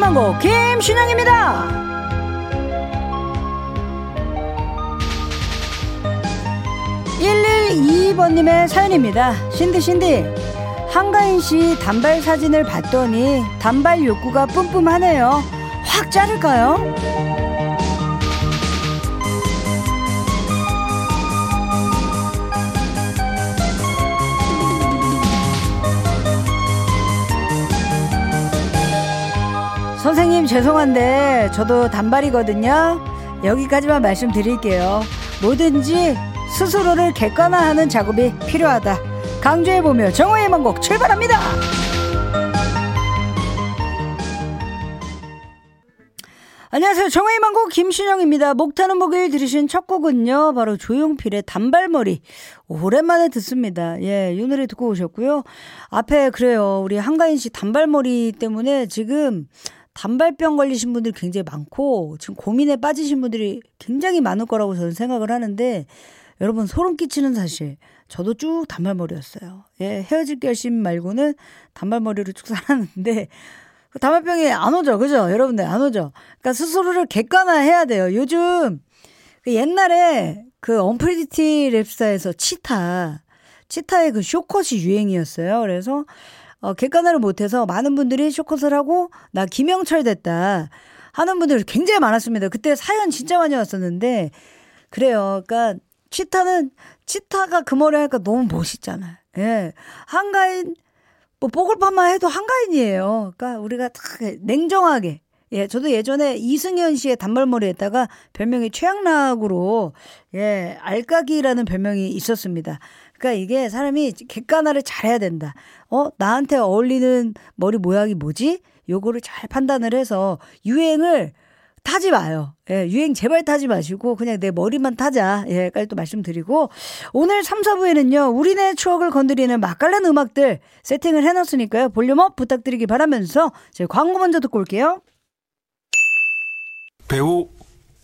희망고 김신영입니다. 번님의 사연입니다. 신디 한가인씨 단발 사진을 봤더니 단발 욕구가 뿜뿜하네요. 확 자를까요? 선생님 죄송한데 저도 단발이거든요. 여기까지만 말씀드릴게요. 뭐든지 스스로를 객관화하는 작업이 필요하다. 강조해보며 정오의 만곡 출발합니다. 안녕하세요. 정오의 만곡 김신영입니다. 목타는 목요일 들으신 첫 곡은요, 바로 조용필의 단발머리. 오랜만에 듣습니다. 예, 이 노래 듣고 오셨고요. 앞에 그래요, 우리 한가인 씨 단발머리 때문에 지금 단발병 걸리신 분들이 굉장히 많고 지금 고민에 빠지신 분들이 굉장히 많을 거라고 저는 생각을 하는데, 여러분 소름 끼치는 사실, 저도 쭉 단발머리였어요. 예, 헤어질 결심 말고는 단발머리로 쭉 살았는데 단발병이 안 오죠, 그죠? 여러분들 안 오죠. 그러니까 스스로를 객관화해야 돼요. 요즘 그 옛날에 그 언프리티 랩사에서 치타의 그 쇼컷이 유행이었어요. 그래서 객관화를 못해서 많은 분들이 쇼컷을 하고 나 김영철 됐다 하는 분들이 굉장히 많았습니다. 그때 사연 진짜 많이 왔었는데, 그래요. 그러니까 치타가 그 머리 하니까 너무 멋있잖아요. 예. 한가인, 뭐, 뽀글판만 해도 한가인이에요. 그러니까 우리가 딱 냉정하게. 예. 저도 예전에 이승현 씨의 단발머리 했다가 별명이 최양락으로, 예, 알까기라는 별명이 있었습니다. 그러니까 이게 사람이 객관화를 잘해야 된다. 나한테 어울리는 머리 모양이 뭐지? 요거를 잘 판단을 해서 유행을 타지 마요. 예, 유행 제발 타지 마시고 그냥 내 머리만 타자. 예,까지 또 말씀드리고, 오늘 3, 4부에는요. 우리네 추억을 건드리는 맛깔난 음악들 세팅을 해놨으니까요. 볼륨업 부탁드리기 바라면서 저희 광고 먼저 듣고 올게요. 배우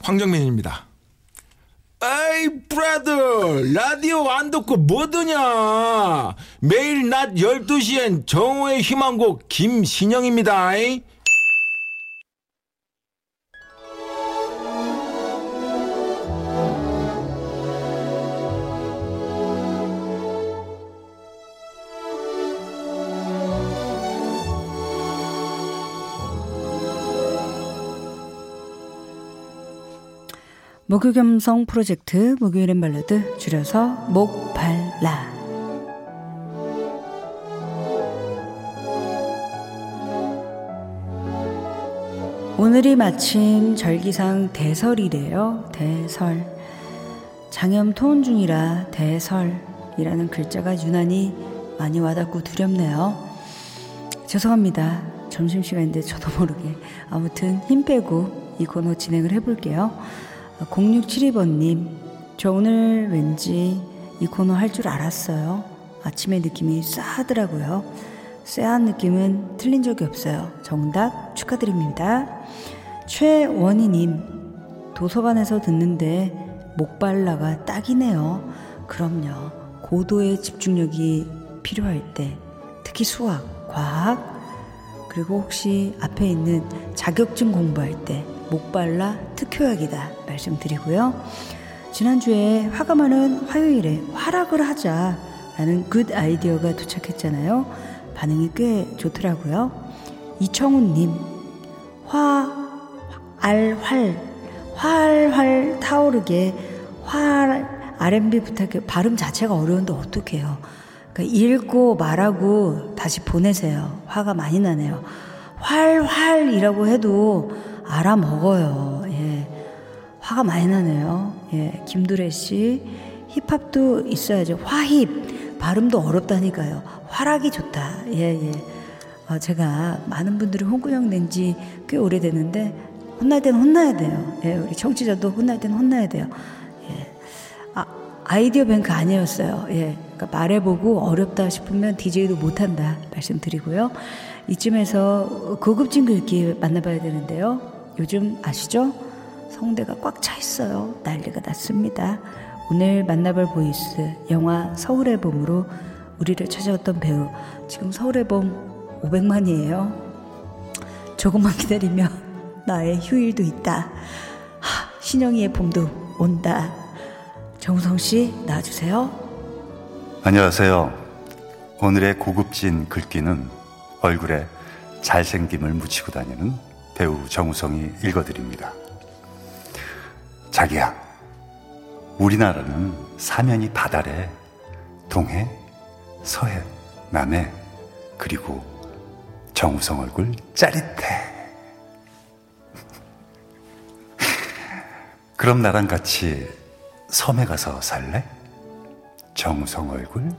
황정민입니다. 에이 브라더, 라디오 안 듣고 뭐 드냐. 매일 낮 12시엔 정오의 희망곡 김신영입니다. 목요겸성 프로젝트 목요일엔 발라드, 줄여서 목발라. 오늘이 마침 절기상 대설이래요. 대설. 장염 토온 중이라 대설이라는 글자가 유난히 많이 와닿고 두렵네요. 죄송합니다. 점심시간인데 저도 모르게. 아무튼 힘 빼고 이 코너 진행을 해볼게요. 0672번님, 저 오늘 왠지 이 코너 할 줄 알았어요. 아침에 느낌이 싸하더라고요. 쎄한 느낌은 틀린 적이 없어요. 정답 축하드립니다. 최원희님, 도서관에서 듣는데 목발라가 딱이네요. 그럼요. 고도의 집중력이 필요할 때, 특히 수학, 과학, 그리고 혹시 앞에 있는 자격증 공부할 때 목발라 특효약이다 말씀드리고요. 지난주에 화가 많은 화요일에 활약을 하자라는 굿 아이디어가 도착했잖아요. 반응이 꽤 좋더라고요. 이청훈님, 활활 타오르게 활 R&B 부탁해요. 발음 자체가 어려운데 어떡해요. 그러니까 읽고 말하고 다시 보내세요. 화가 많이 나네요. 활활이라고 해도 알아먹어요. 예. 화가 많이 나네요. 예. 김두래 씨, 힙합도 있어야죠. 화힙. 발음도 어렵다니까요. 화락이 좋다. 예, 예. 제가 많은 분들이 홍구형 낸 지 꽤 오래됐는데, 혼날 땐 혼나야 돼요. 예. 우리 청취자도 혼날 땐 혼나야 돼요. 예. 아이디어 뱅크 아니었어요. 예. 그러니까 말해보고 어렵다 싶으면 DJ도 못한다 말씀드리고요. 이쯤에서 고급진 글귀 만나봐야 되는데요. 요즘 아시죠? 성대가 꽉 차 있어요. 난리가 났습니다. 오늘 만나볼 보이스, 영화 서울의 봄으로 우리를 찾아왔던 배우, 지금 서울의 봄 500만이에요. 조금만 기다리면 나의 휴일도 있다. 하, 신영이의 봄도 온다. 정우성씨 나와주세요. 안녕하세요. 오늘의 고급진 글귀는 얼굴에 잘생김을 묻히고 다니는 배우 정우성이 읽어드립니다. 자기야, 우리나라는 사면이 바다래. 동해, 서해, 남해, 그리고 정우성 얼굴 짜릿해. 그럼 나랑 같이 섬에 가서 살래? 정우성 얼굴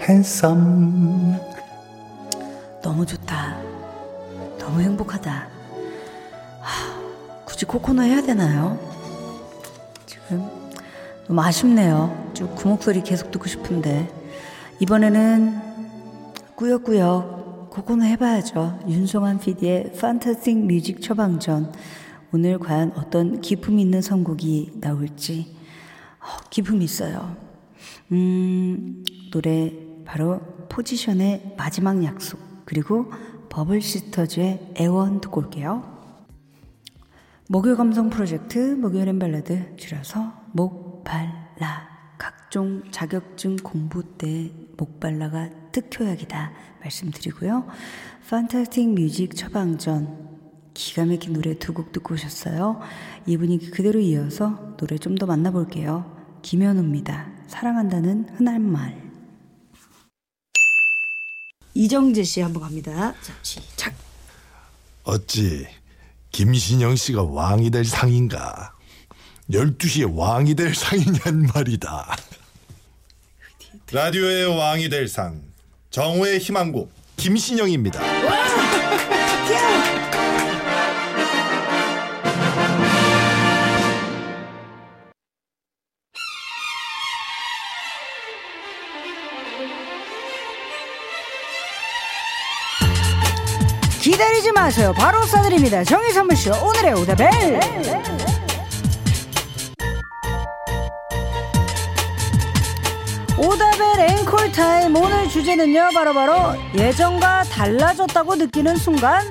핸섬. 너무 좋다. 너무 행복하다. 하, 굳이 코코넛 해야 되나요? 지금 너무 아쉽네요. 쭉 그 목소리 계속 듣고 싶은데 이번에는 꾸역꾸역 코코넛 해봐야죠. 윤송환 PD의 판타스틱 뮤직 처방전. 오늘 과연 어떤 기품 있는 선곡이 나올지. 기품 있어요. 노래 바로 포지션의 마지막 약속, 그리고 버블시터즈의 애원 듣고 올게요. 목요 감성 프로젝트 목요일엔 발라드, 줄여서 목발라. 각종 자격증 공부 때 목발라가 특효약이다 말씀드리고요. 판타스틱 뮤직 처방전, 기가 막힌 노래 두 곡 듣고 오셨어요. 이 분위기 그대로 이어서 노래 좀 더 만나볼게요. 김현우입니다. 사랑한다는 흔한 말. 이정재 씨 한번 갑니다. 자, 시작. 어찌 김신영 씨가 왕이 될 상인가? 12시에 왕이 될 상이냔 말이다. 라디오의 왕이 될 상, 정우의 희망곡 김신영입니다. 기다리지 마세요. 바로 쏴드립니다. 정의 선물쇼 오늘의 오다벨. 오다벨 앵콜 타임. 오늘 주제는요, 바로 예전과 달라졌다고 느끼는 순간.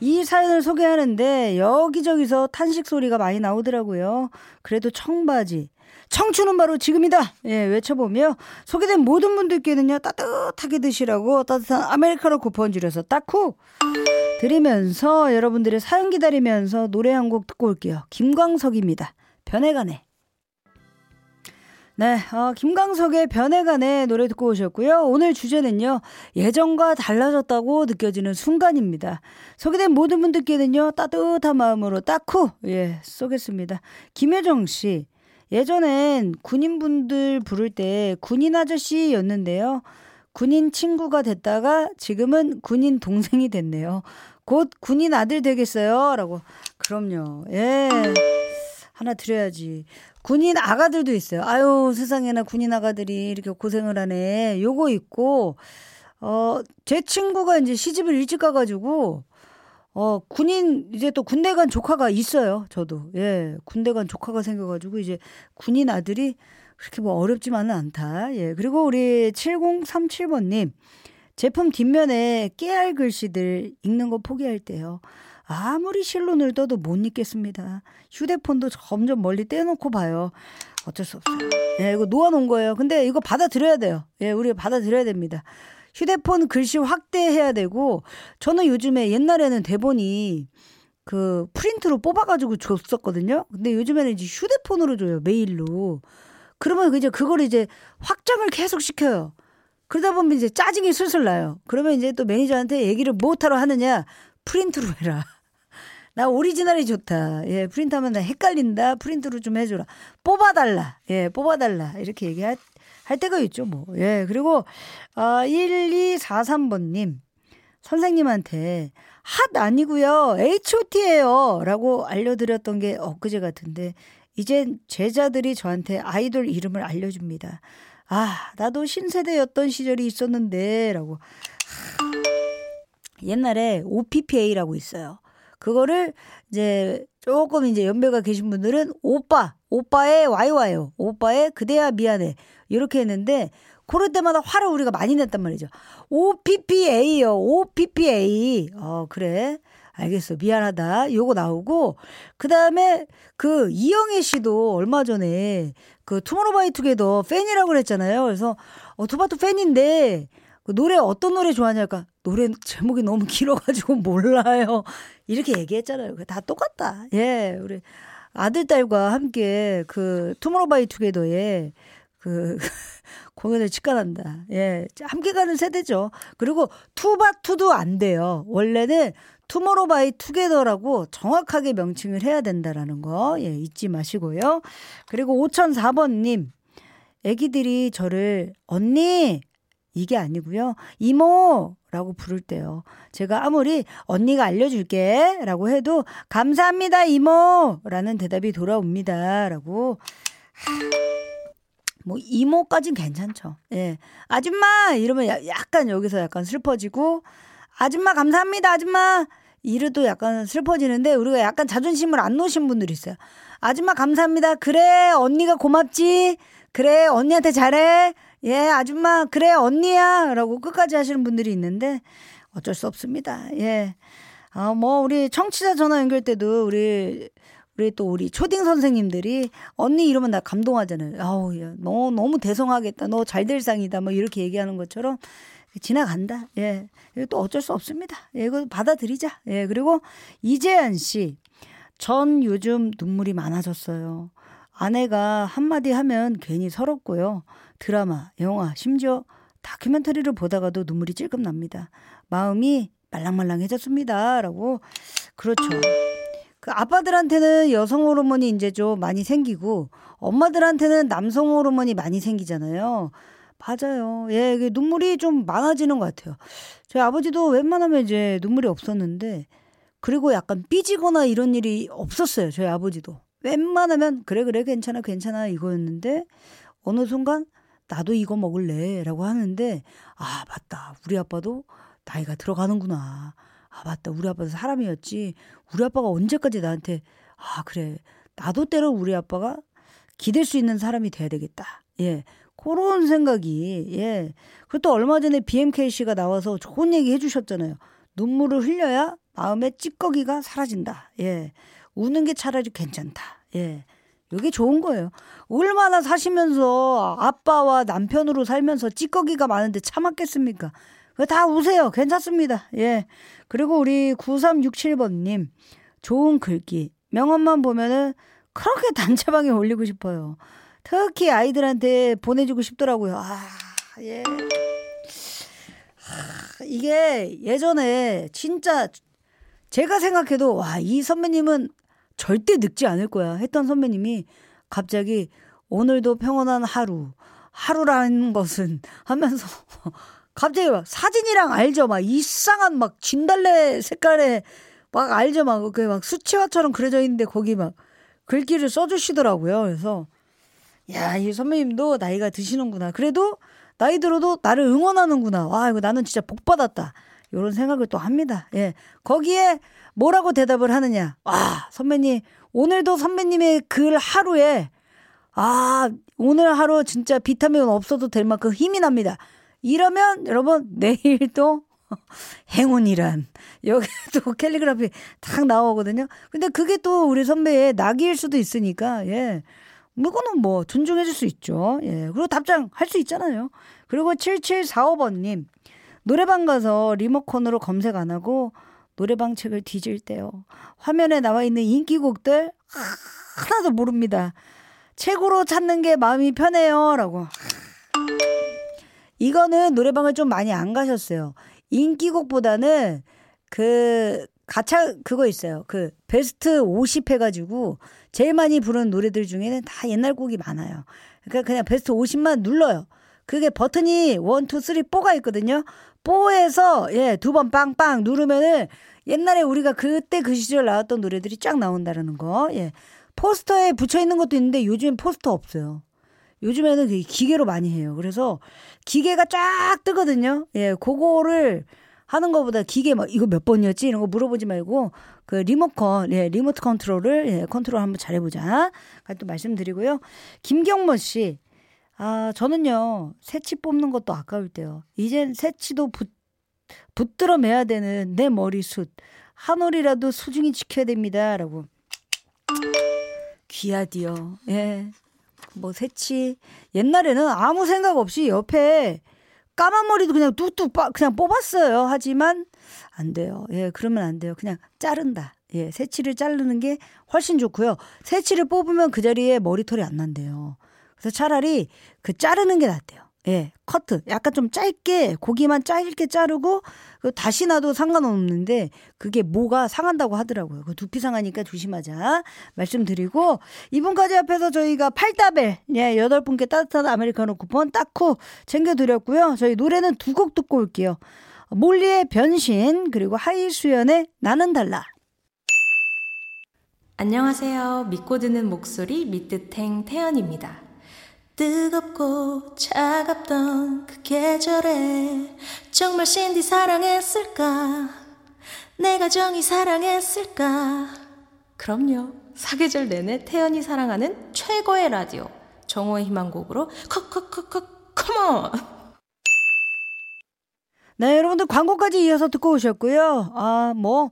이 사연을 소개하는데 여기저기서 탄식 소리가 많이 나오더라고요. 그래도 청바지, 청춘은 바로 지금이다, 예, 외쳐보며 소개된 모든 분들께는요, 따뜻하게 드시라고 따뜻한 아메리카노 쿠폰 줄여서 따쿠 드리면서 여러분들의 사연 기다리면서 노래 한 곡 듣고 올게요. 김광석입니다. 변해가네. 네, 김광석의 변해가네 노래 듣고 오셨고요. 오늘 주제는요, 예전과 달라졌다고 느껴지는 순간입니다. 소개된 모든 분들께는요, 따뜻한 마음으로 따쿠, 예, 쏘겠습니다. 김혜정 씨, 예전엔 군인분들 부를 때 군인 아저씨였는데요. 군인 친구가 됐다가 지금은 군인 동생이 됐네요. 곧 군인 아들 되겠어요? 라고. 그럼요. 예, 하나 드려야지. 군인 아가들도 있어요. 아유, 세상에나 군인 아가들이 이렇게 고생을 하네. 요거 있고, 제 친구가 이제 시집을 일찍 가가지고, 군인, 이제 또 군대 간 조카가 있어요. 저도. 예, 군대 간 조카가 생겨가지고, 이제 군인 아들이 그렇게 뭐 어렵지만은 않다. 예, 그리고 우리 7037번님, 제품 뒷면에 깨알 글씨들 읽는 거 포기할 때요. 아무리 실눈을 떠도 못 읽겠습니다. 휴대폰도 점점 멀리 떼어놓고 봐요. 어쩔 수 없어요. 예, 이거 놓아놓은 거예요. 근데 이거 받아들여야 돼요. 예, 우리가 받아들여야 됩니다. 휴대폰 글씨 확대해야 되고, 저는 요즘에, 옛날에는 대본이 그 프린트로 뽑아가지고 줬었거든요. 근데 요즘에는 이제 휴대폰으로 줘요. 메일로. 그러면 이제 그걸 이제 확장을 계속 시켜요. 그러다 보면 이제 짜증이 슬슬 나요. 그러면 이제 또 매니저한테 얘기를 못하러 하느냐, 프린트로 해라. 나 오리지널이 좋다. 예, 프린트하면 나 헷갈린다. 프린트로 좀 해줘라. 뽑아달라. 예, 뽑아달라. 이렇게 얘기할 때가 있죠, 뭐. 예, 그리고, 1243번님. 선생님한테, 핫 아니고요, HOT예요. 라고 알려드렸던 게 엊그제 같은데, 이젠 제자들이 저한테 아이돌 이름을 알려줍니다. 아, 나도 신세대였던 시절이 있었는데, 라고. 옛날에 OPPA라고 있어요. 그거를 이제 조금 이제 연배가 계신 분들은 오빠, 오빠의 와이와요, 오빠의 그대야 미안해, 이렇게 했는데, 그럴 때마다 화를 우리가 많이 냈단 말이죠. OPPA요. OPPA. 그래. 알겠어. 미안하다. 요거 나오고 그다음에 그 이영애 씨도 얼마 전에 그 투모로우바이투게더 팬이라고 그랬잖아요. 그래서 투바투 팬인데 그 노래 어떤 노래 좋아하냐니까 노래 제목이 너무 길어가지고 몰라요. 이렇게 얘기했잖아요. 다 똑같다. 예, 우리 아들 딸과 함께 그 투모로우바이투게더의 그 공연을 직관한다. 예, 함께 가는 세대죠. 그리고 투바투도 안 돼요. 원래는 투모로우바이투게더라고 정확하게 명칭을 해야 된다라는 거 예, 잊지 마시고요. 그리고 5004번님 애기들이 저를 언니 이게 아니고요. 이모라고 부를 때요. 제가 아무리 언니가 알려줄게 라고 해도 감사합니다 이모라는 대답이 돌아옵니다. 라고 뭐 이모까진 괜찮죠. 예, 아줌마 이러면 약간 여기서 약간 슬퍼지고 아줌마 감사합니다 아줌마 이래도 약간 슬퍼지는데 우리가 약간 자존심을 안 놓으신 분들이 있어요. 아줌마 감사합니다. 그래 언니가 고맙지. 그래 언니한테 잘해. 예 아줌마 그래 언니야 라고 끝까지 하시는 분들이 있는데 어쩔 수 없습니다. 예, 뭐 우리 청취자 전화 연결 때도 우리 초딩 선생님들이 언니 이러면 나 감동하잖아요. 아우 야, 너 너무 대성하겠다. 너 잘 될 상이다. 뭐 이렇게 얘기하는 것처럼 지나간다. 예, 이거 또 어쩔 수 없습니다. 예, 이거 받아들이자. 예, 그리고 이재현 씨, 전 요즘 눈물이 많아졌어요. 아내가 한마디 하면 괜히 서럽고요. 드라마, 영화, 심지어 다큐멘터리를 보다가도 눈물이 찔끔 납니다. 마음이 말랑말랑해졌습니다. 라고. 그렇죠. 그 아빠들한테는 여성 호르몬이 이제 좀 많이 생기고 엄마들한테는 남성 호르몬이 많이 생기잖아요. 맞아요. 예, 눈물이 좀 많아지는 것 같아요. 저희 아버지도 웬만하면 이제 눈물이 없었는데 그리고 약간 삐지거나 이런 일이 없었어요. 저희 아버지도. 웬만하면 그래 괜찮아 괜찮아 이거였는데 어느 순간 나도 이거 먹을래 라고 하는데 아 맞다 우리 아빠도 나이가 들어가는구나. 아 맞다 우리 아빠도 사람이었지. 우리 아빠가 언제까지 나한테 아 그래 나도 때로 우리 아빠가 기댈 수 있는 사람이 돼야 되겠다. 예. 그런 생각이 예. 그리고 또 얼마 전에 BMK씨가 나와서 좋은 얘기 해주셨잖아요. 눈물을 흘려야 마음의 찌꺼기가 사라진다. 예. 우는 게 차라리 괜찮다. 예. 이게 좋은 거예요. 얼마나 사시면서 아빠와 남편으로 살면서 찌꺼기가 많은데 참았겠습니까? 다 우세요. 괜찮습니다. 예. 그리고 우리 9367번님 좋은 글귀 명언만 보면은 그렇게 단체방에 올리고 싶어요. 특히 아이들한테 보내주고 싶더라고요. 아, 예. 아, 이게 예전에 진짜 제가 생각해도 와, 이 선배님은 절대 늙지 않을 거야 했던 선배님이 갑자기 오늘도 평온한 하루, 하루라는 것은 하면서 갑자기 막 사진이랑 알죠? 막 이상한 막 진달래 색깔의 막 알죠? 막 그 막 수채화처럼 그려져 있는데 거기 막 글귀를 써주시더라고요. 그래서 야, 이 선배님도 나이가 드시는구나. 그래도 나이 들어도 나를 응원하는구나. 와, 이거 나는 진짜 복 받았다. 이런 생각을 또 합니다. 예. 거기에 뭐라고 대답을 하느냐. 와, 선배님, 오늘도 선배님의 글 하루에, 아, 오늘 하루 진짜 비타민 없어도 될 만큼 힘이 납니다. 이러면 여러분, 내일도 행운이란. 여기 또 캘리그라피 탁 나오거든요. 근데 그게 또 우리 선배의 낙일 수도 있으니까, 예. 이거는 뭐 존중해 줄 수 있죠. 예. 그리고 답장 할 수 있잖아요. 그리고 7745번님. 노래방 가서 리모컨으로 검색 안 하고 노래방 책을 뒤질 때요. 화면에 나와 있는 인기곡들 하나도 모릅니다. 책으로 찾는 게 마음이 편해요. 라고. 이거는 노래방을 좀 많이 안 가셨어요. 인기곡보다는 그 가창 그거 있어요. 그 베스트 50 해가지고 제일 많이 부르는 노래들 중에는 다 옛날 곡이 많아요. 그러니까 그냥 베스트 50만 눌러요. 그게 버튼이 1, 2, 3, 4가 있거든요. 4에서 예, 두 번 빵빵 누르면은 옛날에 우리가 그때 그 시절 나왔던 노래들이 쫙 나온다라는 거. 예. 포스터에 붙여있는 것도 있는데 요즘 포스터 없어요. 요즘에는 기계로 많이 해요. 그래서 기계가 쫙 뜨거든요. 예, 그거를 하는 것보다 기계 막 이거 몇 번이었지 이런 거 물어보지 말고 그 리모컨 예 리모트 컨트롤을 예 컨트롤 한번 잘해보자. 또 말씀드리고요. 김경모 씨 아, 저는요. 새치 뽑는 것도 아까울 때요. 이젠 새치도 붙들어 매야 되는 내 머리숱. 한 올이라도 소중히 지켜야 됩니다. 라고. 귀하디요. 예. 뭐 새치. 옛날에는 아무 생각 없이 옆에 까만 머리도 그냥 뚝뚝 그냥 뽑았어요. 하지만 안 돼요. 예, 그러면 안 돼요. 그냥 자른다. 예, 새치를 자르는 게 훨씬 좋고요. 새치를 뽑으면 그 자리에 머리털이 안 난대요. 그래서 차라리 그 자르는 게 낫대요. 예, 커트. 약간 좀 짧게 고기만 짧게 자르고 다시 나도 상관없는데 그게 뭐가 상한다고 하더라고요. 그 두피 상하니까 조심하자 말씀드리고 이분까지 앞에서 저희가 팔다벨 예, 8분께 따뜻한 아메리카노 쿠폰 따쿠 챙겨드렸고요. 저희 노래는 2곡 듣고 올게요. 몰리의 변신 그리고 하이수연의 나는 달라. 안녕하세요. 믿고 듣는 목소리 믿드탱 태연입니다. 뜨겁고 차갑던 그 계절에 정말 신디 사랑했을까? 내가 정이 사랑했을까? 그럼요. 사계절 내내 태연이 사랑하는 최고의 라디오 정오의 희망곡으로 콕콕콕콕 컴온! 네, 여러분들 광고까지 이어서 듣고 오셨고요. 아, 뭐,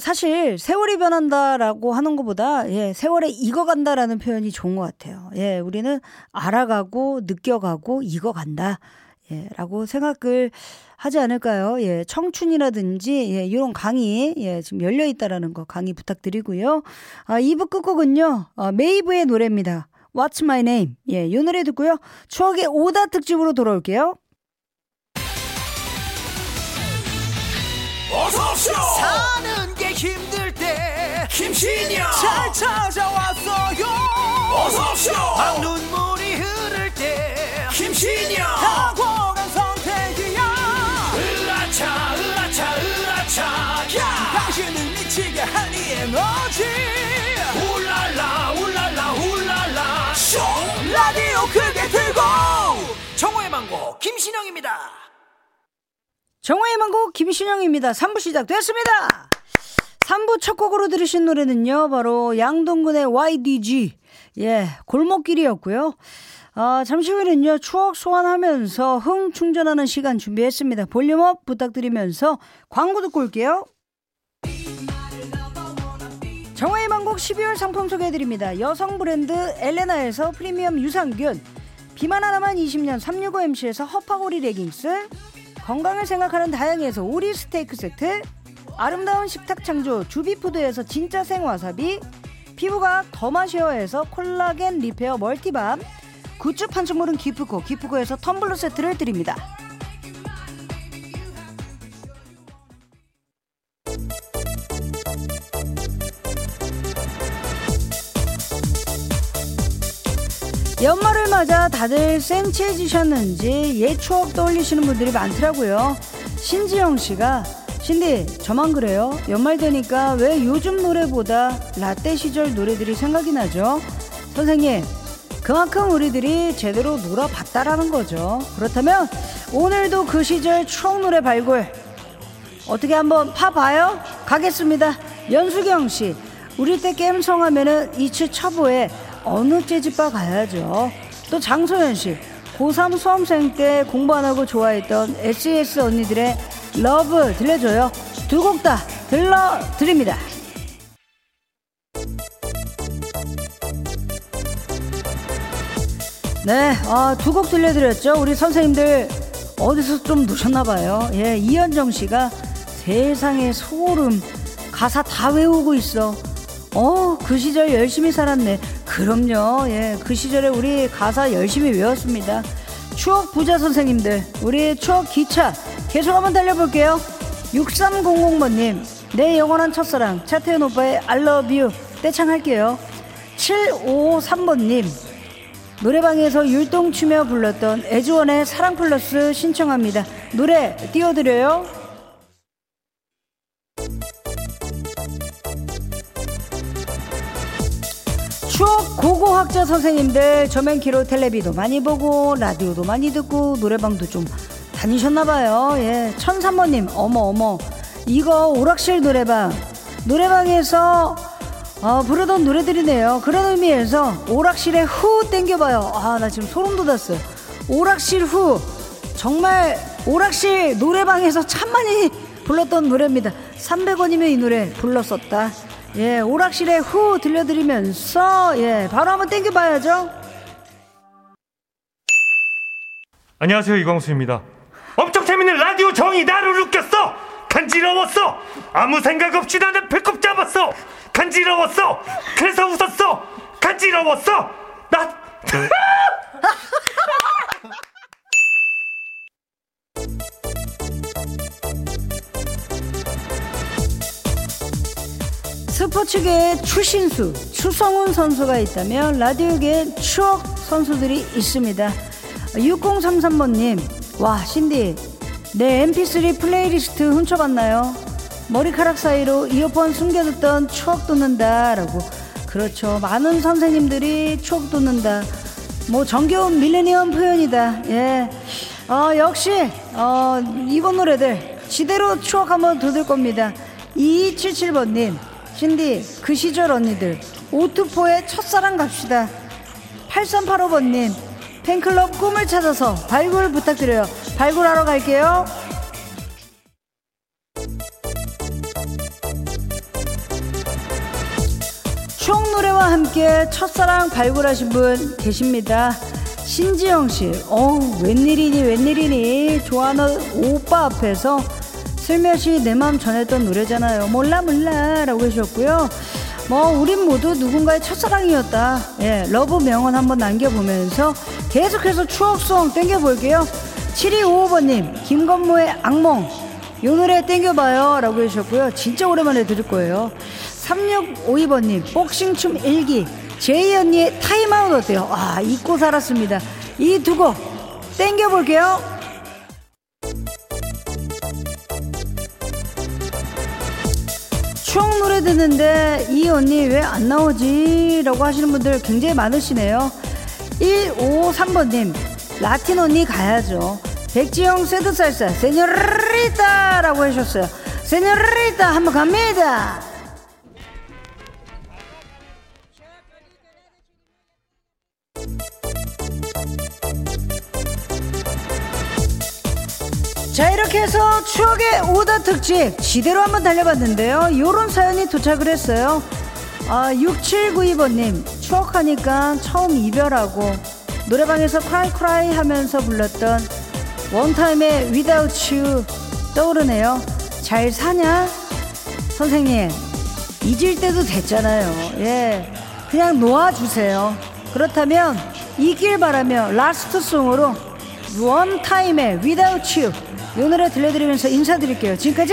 사실, 세월이 변한다라고 하는 것보다, 예, 세월에 익어간다라는 표현이 좋은 것 같아요. 예, 우리는 알아가고, 느껴가고, 익어간다. 예, 라고 생각을 하지 않을까요? 예, 청춘이라든지, 예, 이런 강의, 예, 지금 열려있다라는 거 강의 부탁드리고요. 아, 2부 끝곡은요, 메이브의 노래입니다. What's My Name? 예, 이 노래 듣고요. 추억의 오다 특집으로 돌아올게요. 어서오쇼! 사는 게 힘들 때 김신영! 잘 찾아왔어요! 어서오쇼! 막 눈물이 흐를 때 김신영! 탁월한 선택이야! 으라차 으라차 으라차 야! 당신을 미치게 한 이 에너지! 울랄라 울랄라 울랄라 쇼! 라디오 크게 들고! 정오의 망고 김신영입니다! 정화의 망고 김신영입니다. 3부 시작됐습니다. 3부 첫 곡으로 들으신 노래는요. 바로 양동근의 YDG 예 골목길이었고요. 아, 잠시 후에는요. 추억 소환하면서 흥 충전하는 시간 준비했습니다. 볼륨업 부탁드리면서 광고 듣고 올게요. 정화의 망고 12월 상품 소개해드립니다. 여성 브랜드 엘레나에서 프리미엄 유산균 비만 하나만 20년 365MC에서 허파고리 레깅스 건강을 생각하는 다양에서 오리 스테이크 세트 아름다운 식탁 창조 주비푸드에서 진짜 생와사비 피부과학 더마쉐어에서 콜라겐 리페어 멀티밤 굿즈 판촉물은 기프코 기프코에서 텀블러 세트를 드립니다. 연말을 맞아 다들 센치해지셨는지 옛 추억 떠올리시는 분들이 많더라고요. 신지영 씨가 신디 저만 그래요? 연말 되니까 왜 요즘 노래보다 라떼 시절 노래들이 생각이 나죠? 선생님 그만큼 우리들이 제대로 놀아봤다라는 거죠. 그렇다면 오늘도 그 시절 추억 노래 발굴 어떻게 한번 파봐요? 가겠습니다. 연수경 씨 우리 때 겜성 하면은 이츠 처보에 어느 재즈바 가야죠. 또 장소연 씨 고3 수험생 때 공부 안 하고 좋아했던 SES 언니들의 러브 들려줘요. 두 곡 다 들려드립니다. 네, 아, 두 곡 들려드렸죠. 우리 선생님들 어디서 좀 노셨나 봐요. 예, 이현정 씨가 세상에 소름 가사 다 외우고 있어. 그 시절 열심히 살았네. 그럼요. 예, 그 시절에 우리 가사 열심히 외웠습니다. 추억 부자 선생님들, 우리 추억 기차 계속 한번 달려볼게요. 6300번님, 내 영원한 첫사랑 차태현 오빠의 I love you 떼창할게요. 7553번님, 노래방에서 율동 추며 불렀던 애즈원의 사랑 플러스 신청합니다. 노래 띄워드려요. 추억 고고학자 선생님들 저맨키로 텔레비도 많이 보고 라디오도 많이 듣고 노래방도 좀 다니셨나봐요. 예, 천삼모님 어머어머 이거 오락실 노래방에서 부르던 노래들이네요. 그런 의미에서 오락실에 후 땡겨봐요. 아, 나 지금 소름 돋았어요. 오락실 후, 정말 오락실 노래방에서 참 많이 불렀던 노래입니다. 300원이면 이 노래 불렀었다. 예, 오락실에 후 들려드리면서 예, 바로 한번 땡겨봐야죠. 안녕하세요, 이광수입니다. 엄청 재밌는 라디오 정이 나를 웃겼어. 간지러웠어. 아무 생각 없이 나는 배꼽 잡았어. 간지러웠어. 그래서 웃었어. 간지러웠어. 나 스포츠계의 추신수, 추성훈 선수가 있다면 라디오계의 추억 선수들이 있습니다. 6033번님, 와 신디, 내 mp3 플레이리스트 훔쳐봤나요? 머리카락 사이로 이어폰 숨겨뒀던 추억 돋는다 라고. 그렇죠, 많은 선생님들이 추억 돋는다, 뭐 정겨운 밀레니엄 표현이다. 예, 역시 이번 노래들 지대로 추억 한번 돋을 겁니다. 2277번님 신디, 그 시절 언니들 오투포의 첫사랑 갑시다. 8385번님 팬클럽 꿈을 찾아서 발굴 부탁드려요. 발굴하러 갈게요. 추억 노래와 함께 첫사랑 발굴하신 분 계십니다. 신지영씨, 어우 웬일이니 웬일이니, 좋아하는 오빠 앞에서 슬며시 내 마음 전했던 노래잖아요. 몰라 몰라 라고 하셨고요. 뭐 우린 모두 누군가의 첫사랑이었다. 예, 러브 명언 한번 남겨보면서 계속해서 추억송 땡겨볼게요. 7255번님 김건모의 악몽, 요 노래 땡겨봐요 라고 해주셨고요. 진짜 오랜만에 들을 거예요. 3652번님 복싱춤 일기, 제이 언니의 타임아웃 어때요? 아, 잊고 살았습니다. 이 두 곡 땡겨볼게요. 추억 노래 듣는데 이 언니 왜 안 나오지? 라고 하시는 분들 굉장히 많으시네요. 153번님 라틴 언니 가야죠. 백지영 세드살사 세뇨리타 라고 하셨어요. 세뇨리타 한번 갑니다. 자, 이렇게 해서 추억의 오다 특집 지대로 한번 달려봤는데요. 요런 사연이 도착을 했어요. 6792번님 추억하니까 처음 이별하고 노래방에서 크라이 하면서 불렀던 원타임의 Without You 떠오르네요. 잘 사냐? 선생님, 잊을 때도 됐잖아요. 예, 그냥 놓아주세요. 그렇다면 잊길 바라며 라스트 송으로 원타임의 Without You 이 노래 들려드리면서 인사드릴게요. 지금까지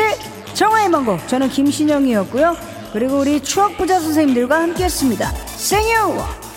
정화의 만곡, 저는 김신영이었고요. 그리고 우리 추억부자 선생님들과 함께했습니다. 생유!